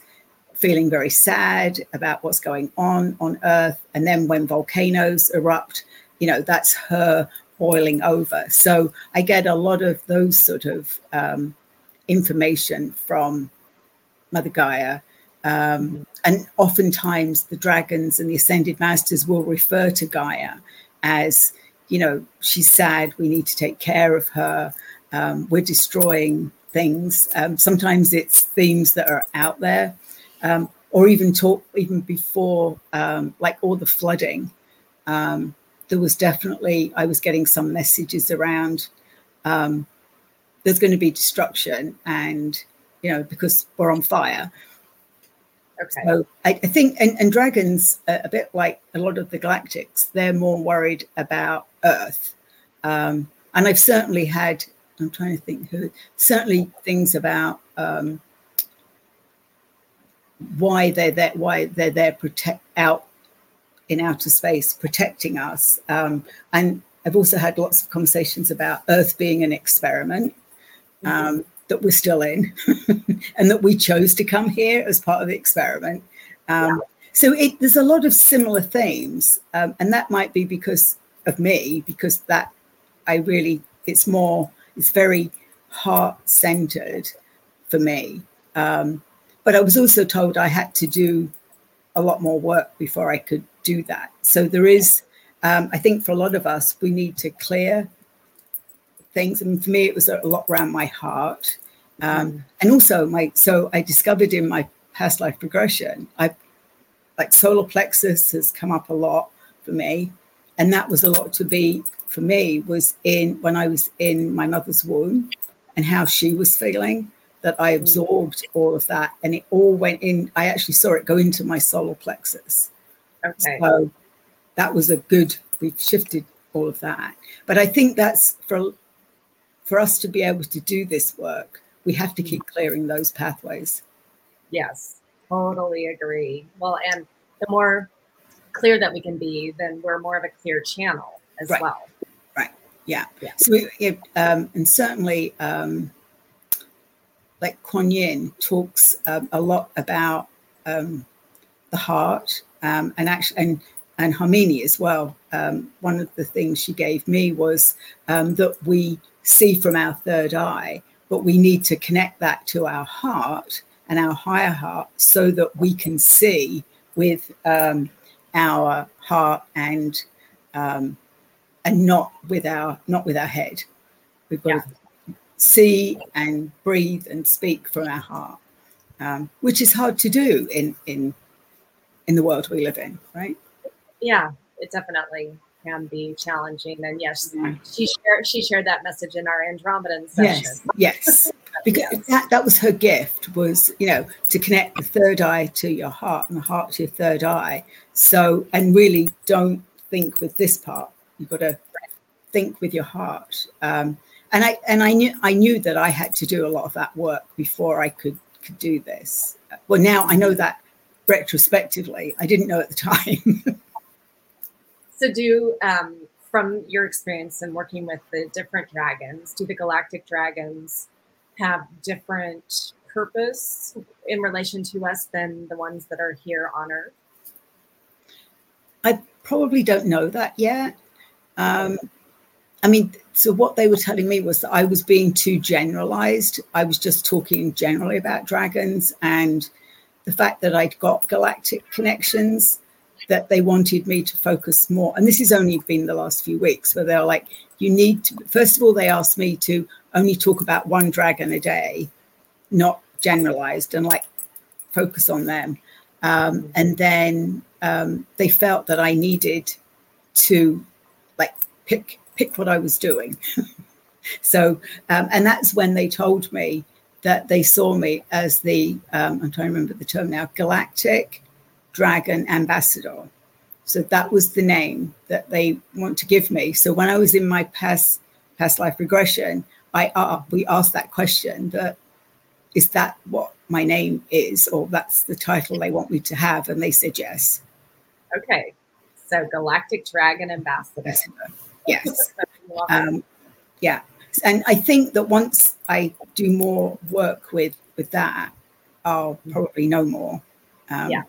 feeling very sad about what's going on on Earth. And then when volcanoes erupt, you know, that's her boiling over. So I get a lot of those sort of um, information from Mother Gaia. Um, and oftentimes the dragons and the Ascended Masters will refer to Gaia as, you know, she's sad, we need to take care of her, um, we're destroying things. Um, sometimes it's themes that are out there, um, or even talk, even before, um, like all the flooding, um, there was definitely, I was getting some messages around, um, there's going to be destruction and, you know, because we're on fire. Okay. So I, I think, and, and dragons, are a bit like a lot of the Galactics, they're more worried about Earth. Um, and I've certainly had, I'm trying to think who, certainly things about um, why they're there, why they're there protect, out in outer space protecting us. Um, and I've also had lots of conversations about Earth being an experiment. Mm-hmm. Um, that we're still in and that we chose to come here as part of the experiment. Um, yeah. So it, there's a lot of similar themes, um, and that might be because of me, because that I really, it's more, it's very heart-centered for me. Um, but I was also told I had to do a lot more work before I could do that. So there is, um, I think for a lot of us, we need to clear things, and for me it was a lot around my heart, um mm. and also my so I discovered in my past life progression, I like solar plexus has come up a lot for me, and that was a lot to be for me was in when I was in my mother's womb and how she was feeling, that I absorbed mm. all of that, and it all went in. I actually saw it go into my solar plexus. Okay, so that was a good, we've shifted all of that, but I think that's for For us to be able to do this work, we have to keep clearing those pathways. Yes, totally agree. Well, and the more clear that we can be, then we're more of a clear channel as right. well. Right. Yeah. yeah. So, we, it, um, and certainly, um, like Kuan Yin talks um, a lot about um, the heart, um, and actually, and and Harmini as well. Um, one of the things she gave me was um, that we see from our third eye, but we need to connect that to our heart and our higher heart so that we can see with um, our heart and um, and not with our not with our head. We've got yeah. to see and breathe and speak from our heart, um, which is hard to do in in in the world we live in, right? Yeah, it definitely can be challenging, and yes, yeah. she shared she shared that message in our Andromedan session. Yes, yes, because yes. That, that was her gift, was, you know, to connect the third eye to your heart and the heart to your third eye. So, and really, don't think with this part. You've got to think with your heart. Um, and I and I knew I knew that I had to do a lot of that work before I could could do this. Well, now I know that retrospectively. I didn't know at the time. So do, um, from your experience in working with the different dragons, do the galactic dragons have different purpose in relation to us than the ones that are here on Earth? I probably don't know that yet. Um, I mean, so what they were telling me was that I was being too generalized. I was just talking generally about dragons, and the fact that I'd got galactic connections, that they wanted me to focus more. And this has only been the last few weeks where they're like, you need to, first of all, they asked me to only talk about one dragon a day, not generalized, and like focus on them. Um, and then um, they felt that I needed to like pick, pick what I was doing. So, um, and that's when they told me that they saw me as the, um, I'm trying to remember the term now, Galactic Dragon Ambassador. So that was the name that they want to give me. So when I was in my past past life regression, I uh, we asked that question, that is that what my name is, or that's the title they want me to have? And they said yes. Okay, so Galactic Dragon Ambassador. Yes. um, yeah, and I think that once I do more work with with that, I'll probably know more. Um, yeah.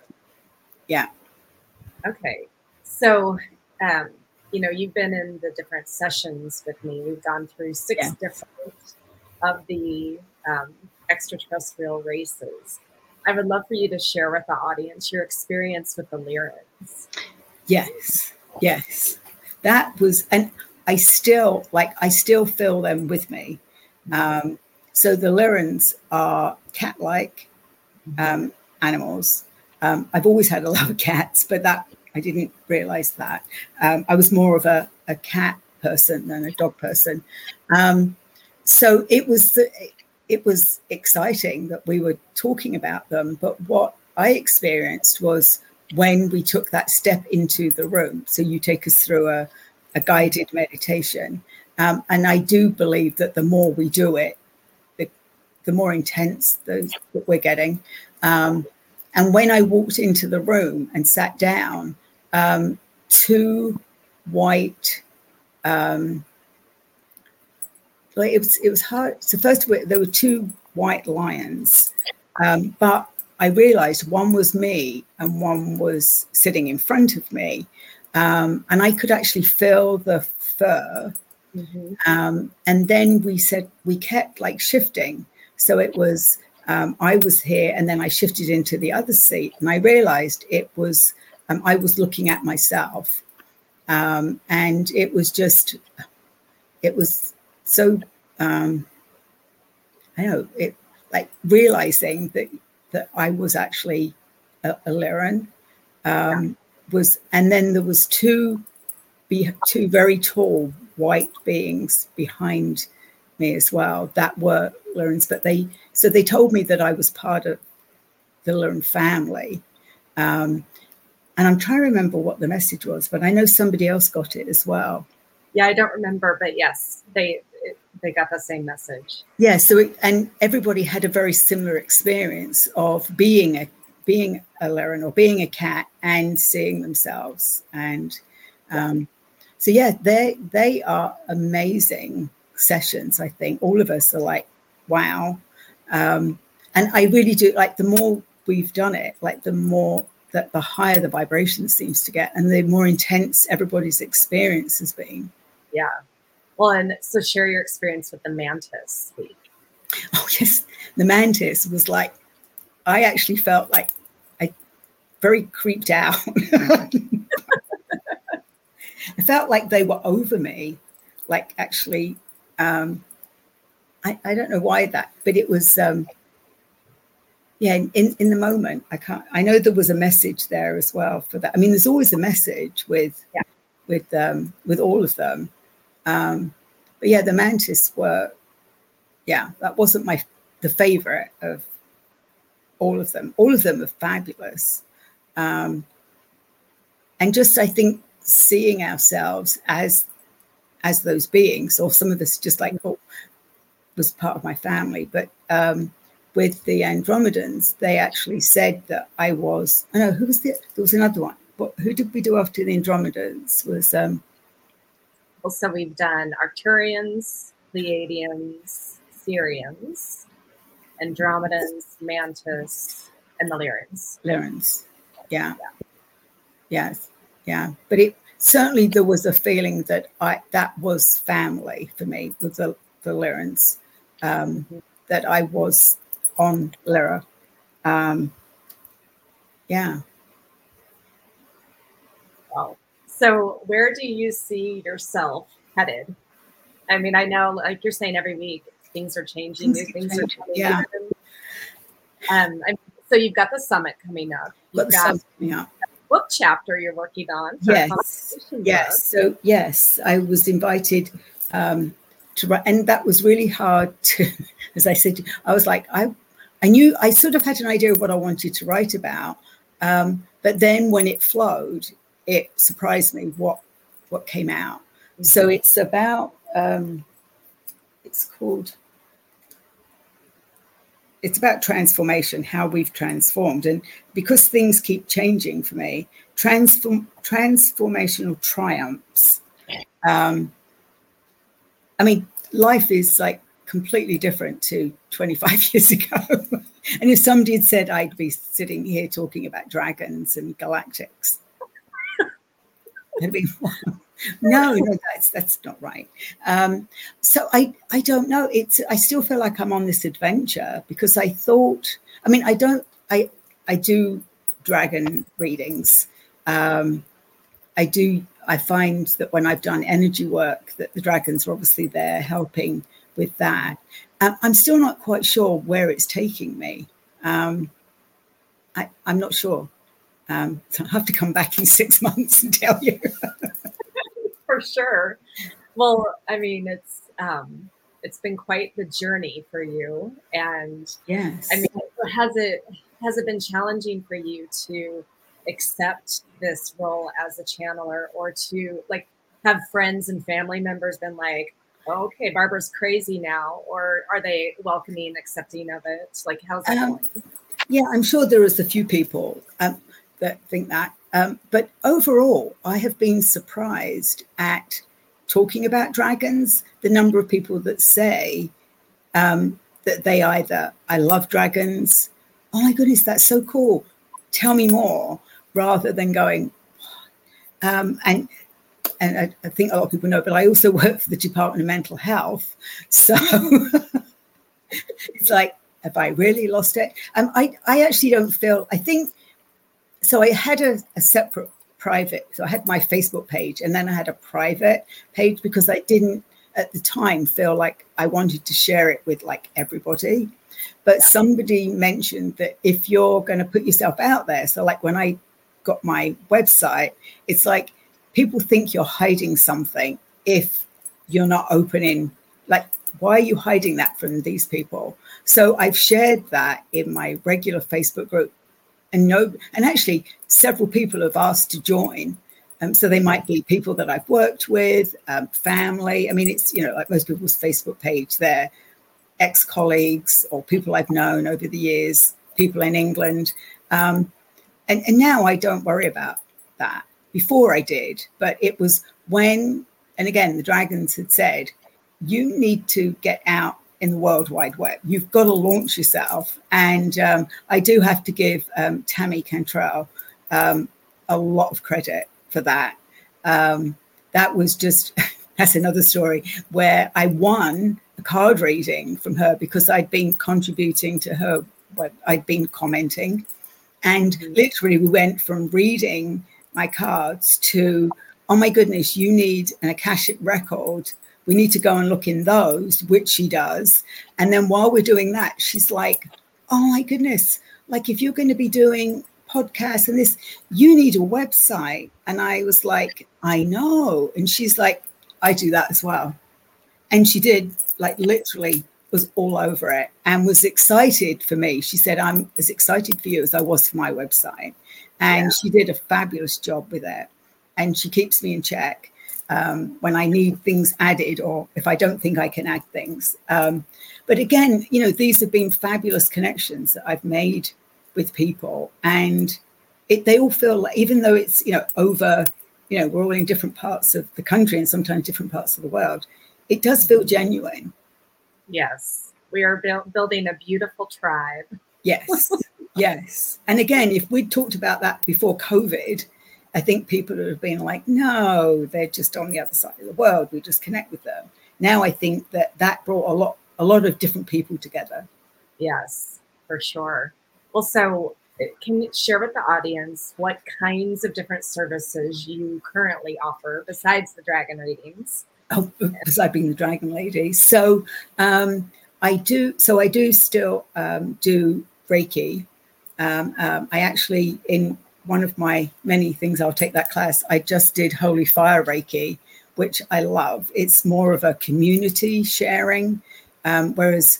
Yeah. Okay. So, um, you know, you've been in the different sessions with me. We've gone through six yeah. different of the um, extraterrestrial races. I would love for you to share with the audience your experience with the Lyrans. Yes. Yes. That was, and I still, like, I still feel them with me. Um, so the Lyrans are cat-like um, animals. Um, I've always had a love of cats, but that I didn't realize that. Um, I was more of a, a cat person than a dog person. Um, so it was the, it was exciting that we were talking about them. But what I experienced was when we took that step into the room. So you take us through a, a guided meditation. Um, and I do believe that the more we do it, the, the more intense those that we're getting. Um, And when I walked into the room and sat down, um, two white, um, like it was, it was hard. So first of all, there were two white lions, um, but I realized one was me and one was sitting in front of me. Um, and I could actually feel the fur. Mm-hmm. Um, and then we said, we kept like shifting. So it was, Um, I was here, and then I shifted into the other seat, and I realized it was, um, I was looking at myself. Um, and it was just, it was so, um, I don't know, it, like realizing that, that I was actually a, a Lyran um, was, and then there was two, be, two very tall white beings behind me as well that were Lyrans, but they, so they told me that I was part of the Lyran family. Um, and I'm trying to remember what the message was, but I know somebody else got it as well. Yeah, I don't remember, but yes, they they got the same message. Yeah, so it, and everybody had a very similar experience of being a being a Lyran or being a cat and seeing themselves. And um, so yeah, they they are amazing sessions. I think all of us are like, wow. Um, and I really do, like, the more we've done it, like the more that the higher the vibration seems to get and the more intense everybody's experience has been. Yeah. Well, and so share your experience with the mantis week. Oh, yes. The mantis was like, I actually felt like I very creeped out. I felt like they were over me, like actually, um, I, I don't know why that, but it was, um, yeah, in, in, in the moment, I can't, I know there was a message there as well for that. I mean, there's always a message with, yeah. with, um, with all of them. Um, but yeah, the mantis were, yeah, that wasn't my, the favorite of all of them. All of them are fabulous. Um, and just, I think seeing ourselves as, as those beings, or some of us just like, oh, was part of my family, but um, with the Andromedans, they actually said that I was, I know, who was the, there was another one. What, who did we do after the Andromedans was? Um, well, so we've done Arcturians, Pleiadians, Syrians, Andromedans, Mantis, and the Lyrans. Lyrans, yeah. yeah. Yes, yeah. But it certainly, there was a feeling that I, that was family for me, with the the Lyrans, um, that I was on Lyra. Um, yeah. Wow. So where do you see yourself headed? I mean, I know, like you're saying, every week things are changing, things, things are changing. Yeah. Um, I'm, so you've got the summit coming up. You've got the book chapter you're working on. Yes. Yes. Book. So yes, I was invited, um, to write. And that was really hard to, as I said, I was like, I, I knew, I sort of had an idea of what I wanted to write about. Um, but then when it flowed, it surprised me what, what came out. Mm-hmm. So it's about, um, it's called, it's about transformation, how we've transformed. And because things keep changing for me, transform, transformational triumphs. Um, I mean, life is like completely different to twenty-five years ago. And if somebody had said I'd be sitting here talking about dragons and galactics, I'd be, no, no, that's that's not right. Um, so I, I don't know. It's I still feel like I'm on this adventure because I thought. I mean, I don't. I I do dragon readings. Um, I do. I find that when I've done energy work, that the dragons are obviously there helping with that. Um, I'm still not quite sure where it's taking me. Um, I, I'm not sure. Um, so I'll have to come back in six months and tell you. For sure. Well, I mean, it's um, it's been quite the journey for you. And yes, I mean, has it has it been challenging for you to accept this role as a channeler, or to like have friends and family members been like, oh, okay, Barbara's crazy now, or are they welcoming, accepting of it? Like, how's that um, going? Yeah, I'm sure there is a few people um, that think that. Um, but overall, I have been surprised at talking about dragons, the number of people that say um, that they either, I love dragons, oh my goodness, that's so cool, tell me more, rather than going, um, and and I, I think a lot of people know, but I also work for the Department of Mental Health. So it's like, have I really lost it? Um, I, I actually don't feel, I think, so I had a, a separate private, so I had my Facebook page and then I had a private page because I didn't at the time feel like I wanted to share it with like everybody. But yeah, somebody mentioned that if you're going to put yourself out there, so like when I got my website, it's like people think you're hiding something if you're not opening, like, why are you hiding that from these people? So I've shared that in my regular Facebook group. And no, and actually, several people have asked to join. Um, so they might be people that I've worked with, um, family. I mean, it's, you know, like most people's Facebook page, they're ex-colleagues or people I've known over the years, people in England. Um, and, and now I don't worry about that. Before I did, but it was when, and again, the dragons had said, you need to get out in the World Wide Web. You've got to launch yourself. And um, I do have to give um, Tammy Cantrell um, a lot of credit for that. Um, that was just, that's another story, where I won a card reading from her because I'd been contributing to her, I'd been commenting. And literally we went from reading my cards to, oh my goodness, you need an Akashic record. We need to go and look in those, which she does. And then while we're doing that, she's like, oh my goodness, like if you're going to be doing podcasts and this, you need a website. And I was like, I know. And she's like, I do that as well. And she did, like literally was all over it and was excited for me. She said, I'm as excited for you as I was for my website. And yeah, she did a fabulous job with it. And she keeps me in check um, when I need things added or if I don't think I can add things. Um, but again, you know, these have been fabulous connections that I've made with people. And it, they all feel like, even though it's, you know, over, you know, we're all in different parts of the country and sometimes different parts of the world, it does feel genuine. Yes. We are bu- building a beautiful tribe. Yes. Yes. And again, if we'd talked about that before COVID, I think people would have been like, no, they're just on the other side of the world. We just connect with them. Now I think that that brought a lot, a lot of different people together. Yes, for sure. Well, so can you share with the audience what kinds of different services you currently offer besides the dragon readings? Oh, besides being the dragon lady. So um, I do, so I do still um, do Reiki. Um, um, I actually, in one of my many things, I'll take that class, I just did Holy Fire Reiki, which I love. It's more of a community sharing, um, whereas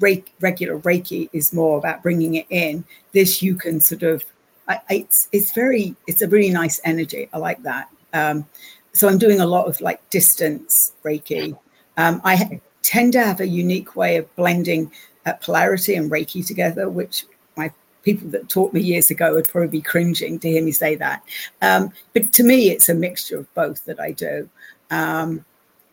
Reiki, regular Reiki is more about bringing it in. This you can sort of, I, it's it's very, it's a really nice energy. I like that. Um, so I'm doing a lot of like distance Reiki. Um, I tend to have a unique way of blending uh, polarity and Reiki together, which my people that taught me years ago would probably be cringing to hear me say that. Um, but to me, it's a mixture of both that I do. Um,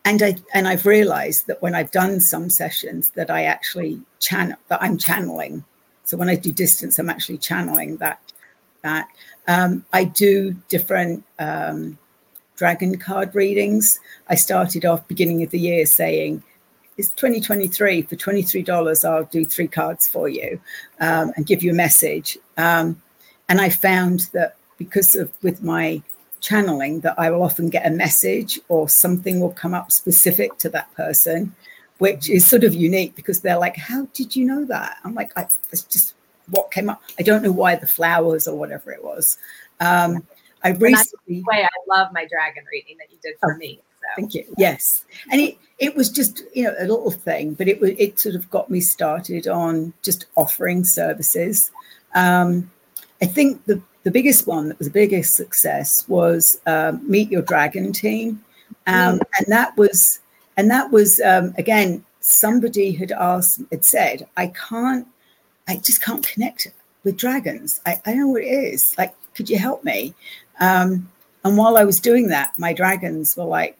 And I and I've realized that when I've done some sessions that I actually channel that I'm channeling. So when I do distance, I'm actually channeling that. That um, I do different um, dragon card readings. I started off beginning of the year saying, "It's twenty twenty-three. For twenty-three dollars, I'll do three cards for you um, and give you a message." Um, and I found that because of with my channeling that I will often get a message or something will come up specific to that person, which is sort of unique because they're like, how did you know that? I'm like, I, it's just what came up. I don't know why, the flowers or whatever it was. Um, I recently... Way, I love my dragon reading that you did for oh, me. So. Thank you. Yes. And it, it was just, you know, a little thing, but it was, it sort of got me started on just offering services. Um, I think the The biggest one that was the biggest success was uh, Meet Your Dragon Team. Um, and that was, and that was um, again, somebody had asked, had said, I can't, I just can't connect with dragons. I, I don't know what it is. Like, could you help me? Um, and while I was doing that, my dragons were like,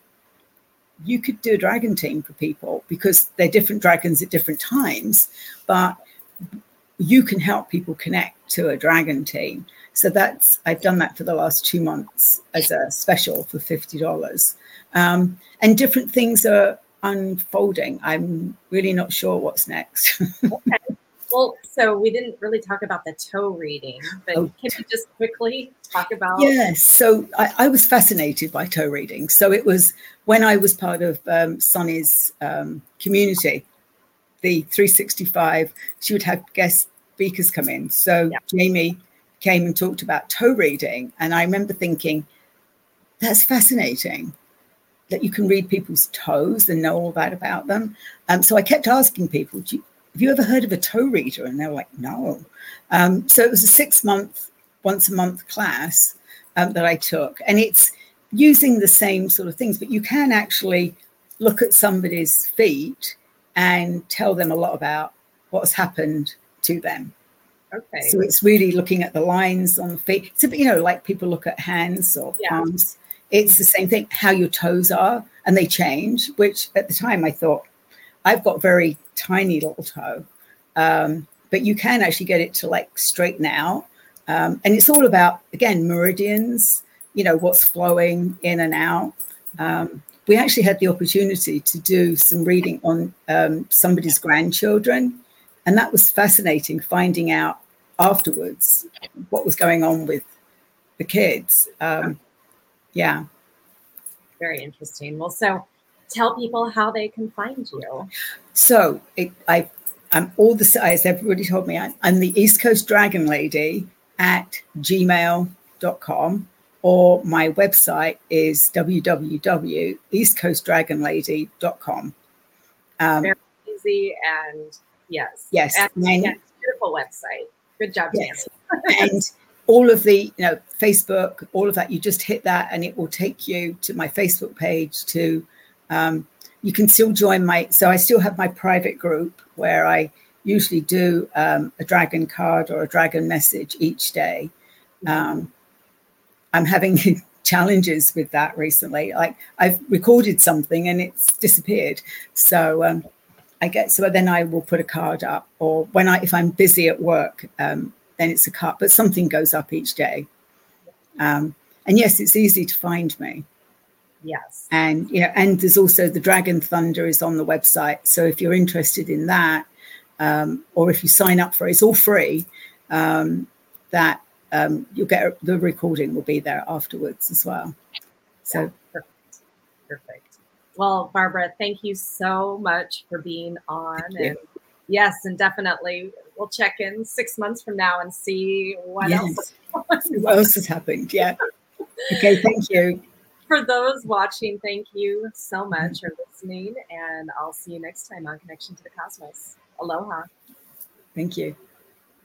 you could do a dragon team for people because they're different dragons at different times, but you can help people connect to a dragon team. So that's, I've done that for the last two months as a special for fifty dollars. Um, and different things are unfolding. I'm really not sure what's next. Okay. Well, so we didn't really talk about the toe reading, but oh. Can you just quickly talk about? Yes. So I, I was fascinated by toe reading. So it was when I was part of um, Sonny's um, community, the three sixty-five, she would have guest speakers come in. So yeah. Jamie came and talked about toe reading. And I remember thinking, that's fascinating that you can read people's toes and know all that about them. Um, so I kept asking people, Do you, have you ever heard of a toe reader? And they were like, no. Um, so it was a six month, once a month class um, that I took. And it's using the same sort of things, but you can actually look at somebody's feet and tell them a lot about what's happened to them. Okay. So it's really looking at the lines on the feet. So, you know, like people look at hands or yeah. palms. It's the same thing, how your toes are, and they change, which at the time I thought, I've got very tiny little toe. Um, but you can actually get it to like straighten out. Um, and it's all about, again, meridians, you know, what's flowing in and out. Um, we actually had the opportunity to do some reading on um, somebody's grandchildren. And that was fascinating, finding out afterwards what was going on with the kids. Um, yeah. Very interesting. Well, so tell people how they can find you. So it, I, I'm all the size, everybody told me, I'm, I'm the East Coast Dragon Lady at gmail dot com, or my website is w w w dot east coast dragon lady dot com. Um, Very easy and... Yes. Yes. And, and, yeah, beautiful website. Good job, yes. And all of the, you know, Facebook, all of that, you just hit that and it will take you to my Facebook page to, um, you can still join my, so I still have my private group where I usually do um, a dragon card or a dragon message each day. Um, I'm having challenges with that recently. Like I've recorded something and it's disappeared. So, um, I get, so then I will put a card up, or when I, if I'm busy at work, um, then it's a card, but something goes up each day. Um, and yes, it's easy to find me. Yes. And, you know, and there's also the Dragon Thunder is on the website. So if you're interested in that, um, or if you sign up for it, it's all free, um, that um, you'll get, a, the recording will be there afterwards as well. So yeah, perfect. Perfect. Well, Barbara, thank you so much for being on. And yes, and definitely we'll check in six months from now and see what yes. else. What else has happened? Yeah. Okay, thank you. for those watching, thank you so much for listening, and I'll see you next time on Connection to the Cosmos. Aloha. Thank you.